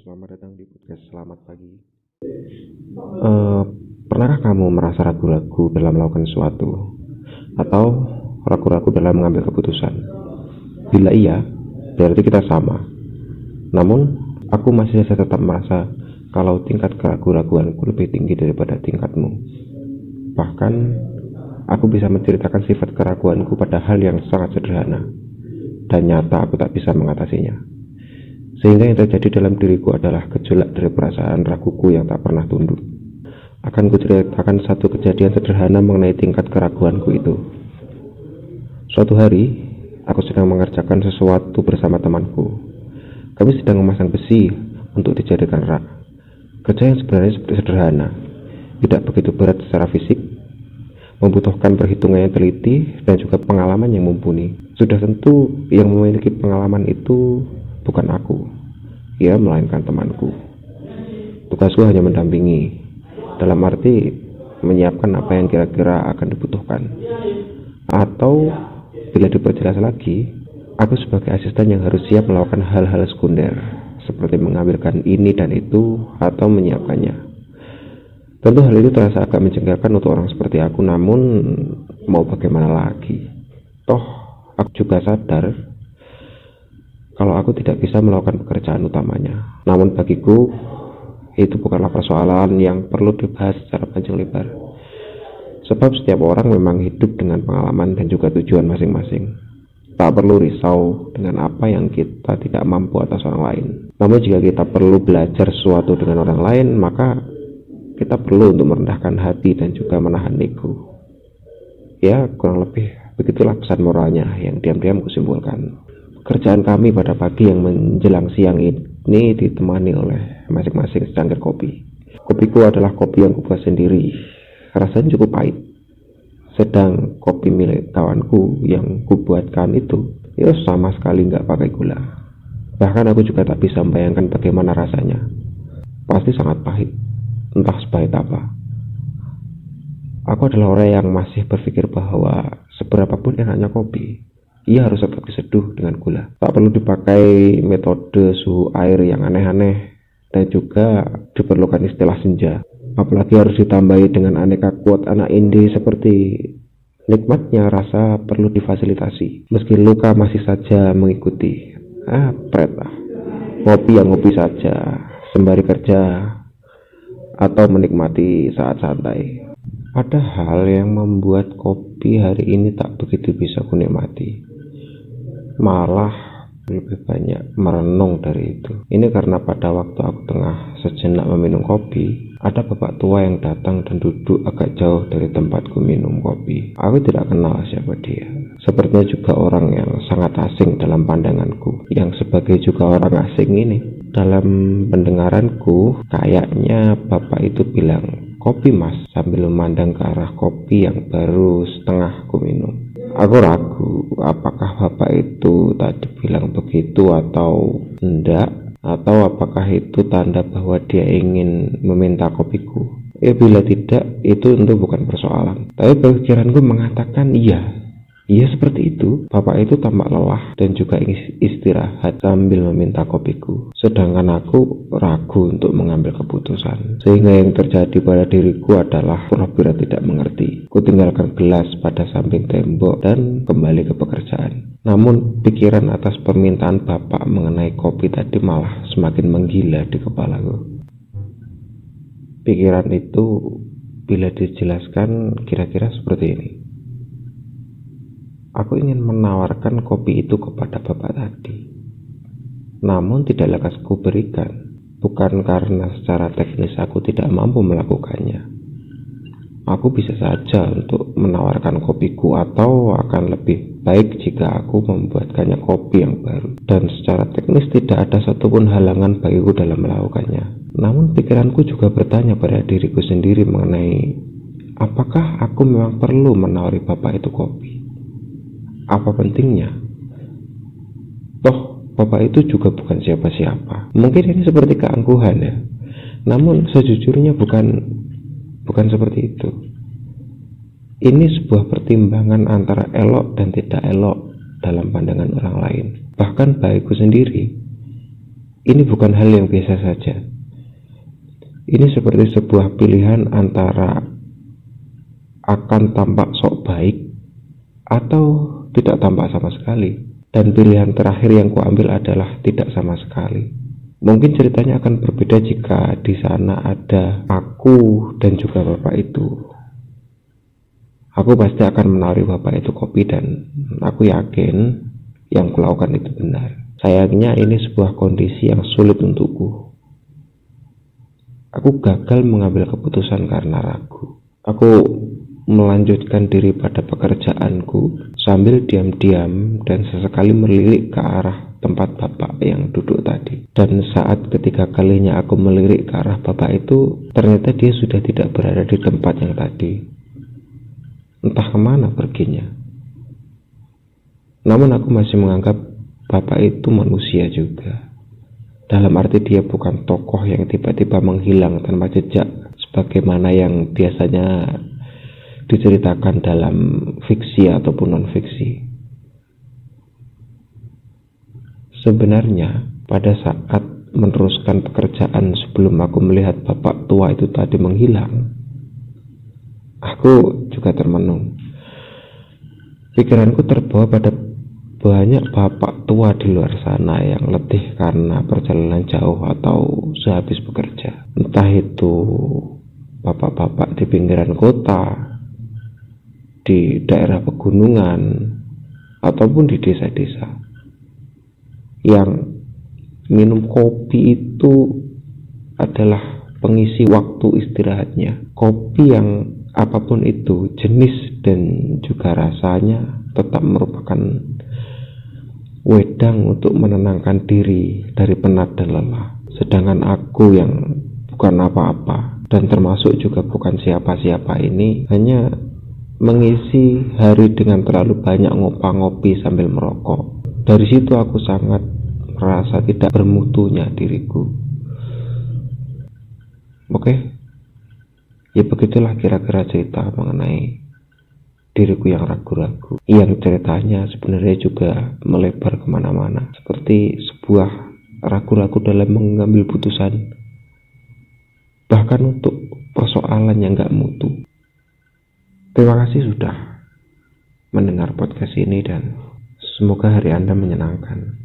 Selamat datang di podcast Selamat Pagi. Pernahkah kamu merasa ragu-ragu dalam melakukan sesuatu? Atau ragu-ragu dalam mengambil keputusan? Bila iya, berarti kita sama. Namun, aku masih saja tetap merasa kalau tingkat keraguan-raguanku lebih tinggi daripada tingkatmu. Bahkan, aku bisa menceritakan sifat keraguanku pada hal yang sangat sederhana. Dan nyata aku tak bisa mengatasinya. Sehingga yang terjadi dalam diriku adalah gejolak dari perasaan raguku yang tak pernah tunduk. Akan kuceritakan satu kejadian sederhana mengenai tingkat keraguanku itu. Suatu hari, aku sedang mengerjakan sesuatu bersama temanku. Kami sedang memasang besi untuk dijadikan rak. Kerja yang sebenarnya sederhana, tidak begitu berat secara fisik, membutuhkan perhitungan yang teliti dan juga pengalaman yang mumpuni. Sudah tentu yang memiliki pengalaman itu bukan aku, ia melainkan temanku. Tugasku hanya mendampingi, dalam arti menyiapkan apa yang kira-kira akan dibutuhkan. Atau, bila diperjelas lagi, aku sebagai asisten yang harus siap melakukan hal-hal sekunder, seperti mengambilkan ini dan itu, atau menyiapkannya. Tentu hal itu terasa agak menjengkelkan untuk orang seperti aku, namun mau bagaimana lagi. Toh, aku juga sadar kalau aku tidak bisa melakukan pekerjaan utamanya. Namun bagiku, itu bukanlah persoalan yang perlu dibahas secara panjang lebar. Sebab setiap orang memang hidup dengan pengalaman dan juga tujuan masing-masing. Tak perlu risau dengan apa yang kita tidak mampu atas orang lain. Namun jika kita perlu belajar sesuatu dengan orang lain, maka kita perlu untuk merendahkan hati dan juga menahan ego. Ya, kurang lebih begitulah pesan moralnya yang diam-diam kusimpulkan. Kerjaan kami pada pagi yang menjelang siang ini ditemani oleh masing-masing secangkir kopi. Kopiku adalah kopi yang kubuat sendiri. Rasanya cukup pahit. Sedang kopi milik kawanku yang kubuatkan itu sama sekali nggak pakai gula. Bahkan aku juga tak bisa membayangkan bagaimana rasanya. Pasti sangat pahit. Entah sepahit apa. Aku adalah orang yang masih berpikir bahwa seberapapun enaknya kopi, ia harus tetap diseduh dengan gula. Tak perlu dipakai metode suhu air yang aneh-aneh, dan juga diperlukan istilah senja. Apalagi harus ditambahi dengan aneka quote anak indie seperti nikmatnya rasa perlu difasilitasi, meski luka masih saja mengikuti. Ngopi yang ngopi saja, sembari kerja, atau menikmati saat santai. Ada hal yang membuat kopi hari ini tak begitu bisa kunikmati. Malah lebih banyak merenung dari itu. Ini karena pada waktu aku tengah sejenak meminum kopi, ada bapak tua yang datang dan duduk agak jauh dari tempatku minum kopi. Aku tidak kenal siapa dia. Sepertinya juga orang yang sangat asing dalam pandanganku. Yang sebagai juga orang asing ini, dalam pendengaranku, kayaknya bapak itu bilang, "Kopi mas," sambil memandang ke arah kopi yang baru setengah ku minum. Aku ragu apakah bapak itu tadi bilang begitu atau enggak, atau apakah itu tanda bahwa dia ingin meminta kopiku. Bila tidak, itu tentu bukan persoalan. Tapi pikiranku mengatakan iya seperti itu. Bapak itu tampak lelah dan juga istirahat sambil meminta kopiku. Sedangkan aku ragu untuk mengambil keputusan. Sehingga yang terjadi pada diriku adalah pura-pura tidak mengerti. Ku tinggalkan gelas pada samping tembok dan kembali ke pekerjaan. Namun pikiran atas permintaan bapak mengenai kopi tadi malah semakin menggila di kepalaku. Pikiran itu bila dijelaskan kira-kira seperti ini. Aku ingin menawarkan kopi itu kepada bapak tadi. Namun tidak lekas ku berikan, bukan karena secara teknis aku tidak mampu melakukannya. Aku bisa saja untuk menawarkan kopiku, atau akan lebih baik jika aku membuatkannya kopi yang baru. Dan secara teknis tidak ada satupun halangan bagiku dalam melakukannya. Namun pikiranku juga bertanya pada diriku sendiri mengenai, apakah aku memang perlu menawari bapak itu kopi? Apa pentingnya? Toh, bapak itu juga bukan siapa-siapa. Mungkin ini seperti keangkuhan ya. Namun sejujurnya bukan seperti itu. Ini sebuah pertimbangan antara elok dan tidak elok dalam pandangan orang lain. Bahkan bagiku sendiri. Ini bukan hal yang biasa saja. Ini seperti sebuah pilihan antara akan tampak sok baik atau tidak tampak sama sekali. Dan pilihan terakhir yang kuambil adalah tidak sama sekali. Mungkin ceritanya akan berbeda jika di sana ada aku dan juga bapak itu. Aku pasti akan menawari bapak itu kopi dan aku yakin yang kulakukan itu benar. Sayangnya ini sebuah kondisi yang sulit untukku. Aku gagal mengambil keputusan karena ragu. Aku melanjutkan diri pada pekerjaanku sambil diam-diam dan sesekali melirik ke arah tempat bapak yang duduk tadi. Dan saat ketiga kalinya aku melirik ke arah bapak itu, ternyata dia sudah tidak berada di tempat yang tadi. Entah kemana perginya. Namun aku masih menganggap bapak itu manusia juga. Dalam arti dia bukan tokoh yang tiba-tiba menghilang tanpa jejak sebagaimana yang biasanya diceritakan dalam fiksi ataupun non-fiksi. Sebenarnya pada saat meneruskan pekerjaan sebelum aku melihat bapak tua itu tadi menghilang, aku juga termenung. Pikiranku terbawa pada banyak bapak tua di luar sana yang letih karena perjalanan jauh atau sehabis bekerja. Entah itu bapak-bapak di pinggiran kota, di daerah pegunungan, ataupun di desa-desa. Yang minum kopi itu adalah pengisi waktu istirahatnya. Kopi yang apapun itu, jenis dan juga rasanya, tetap merupakan wedang untuk menenangkan diri dari penat dan lelah. Sedangkan aku yang bukan apa-apa dan termasuk juga bukan siapa-siapa ini hanya mengisi hari dengan terlalu banyak ngopi sambil merokok. Dari situ aku sangat merasa tidak bermutunya diriku. Oke, ya begitulah kira-kira cerita mengenai diriku yang ragu-ragu, yang ceritanya sebenarnya juga melebar kemana-mana, seperti sebuah ragu-ragu dalam mengambil putusan, bahkan untuk persoalan yang gak mutu. Terima kasih sudah mendengar podcast ini dan semoga hari Anda menyenangkan.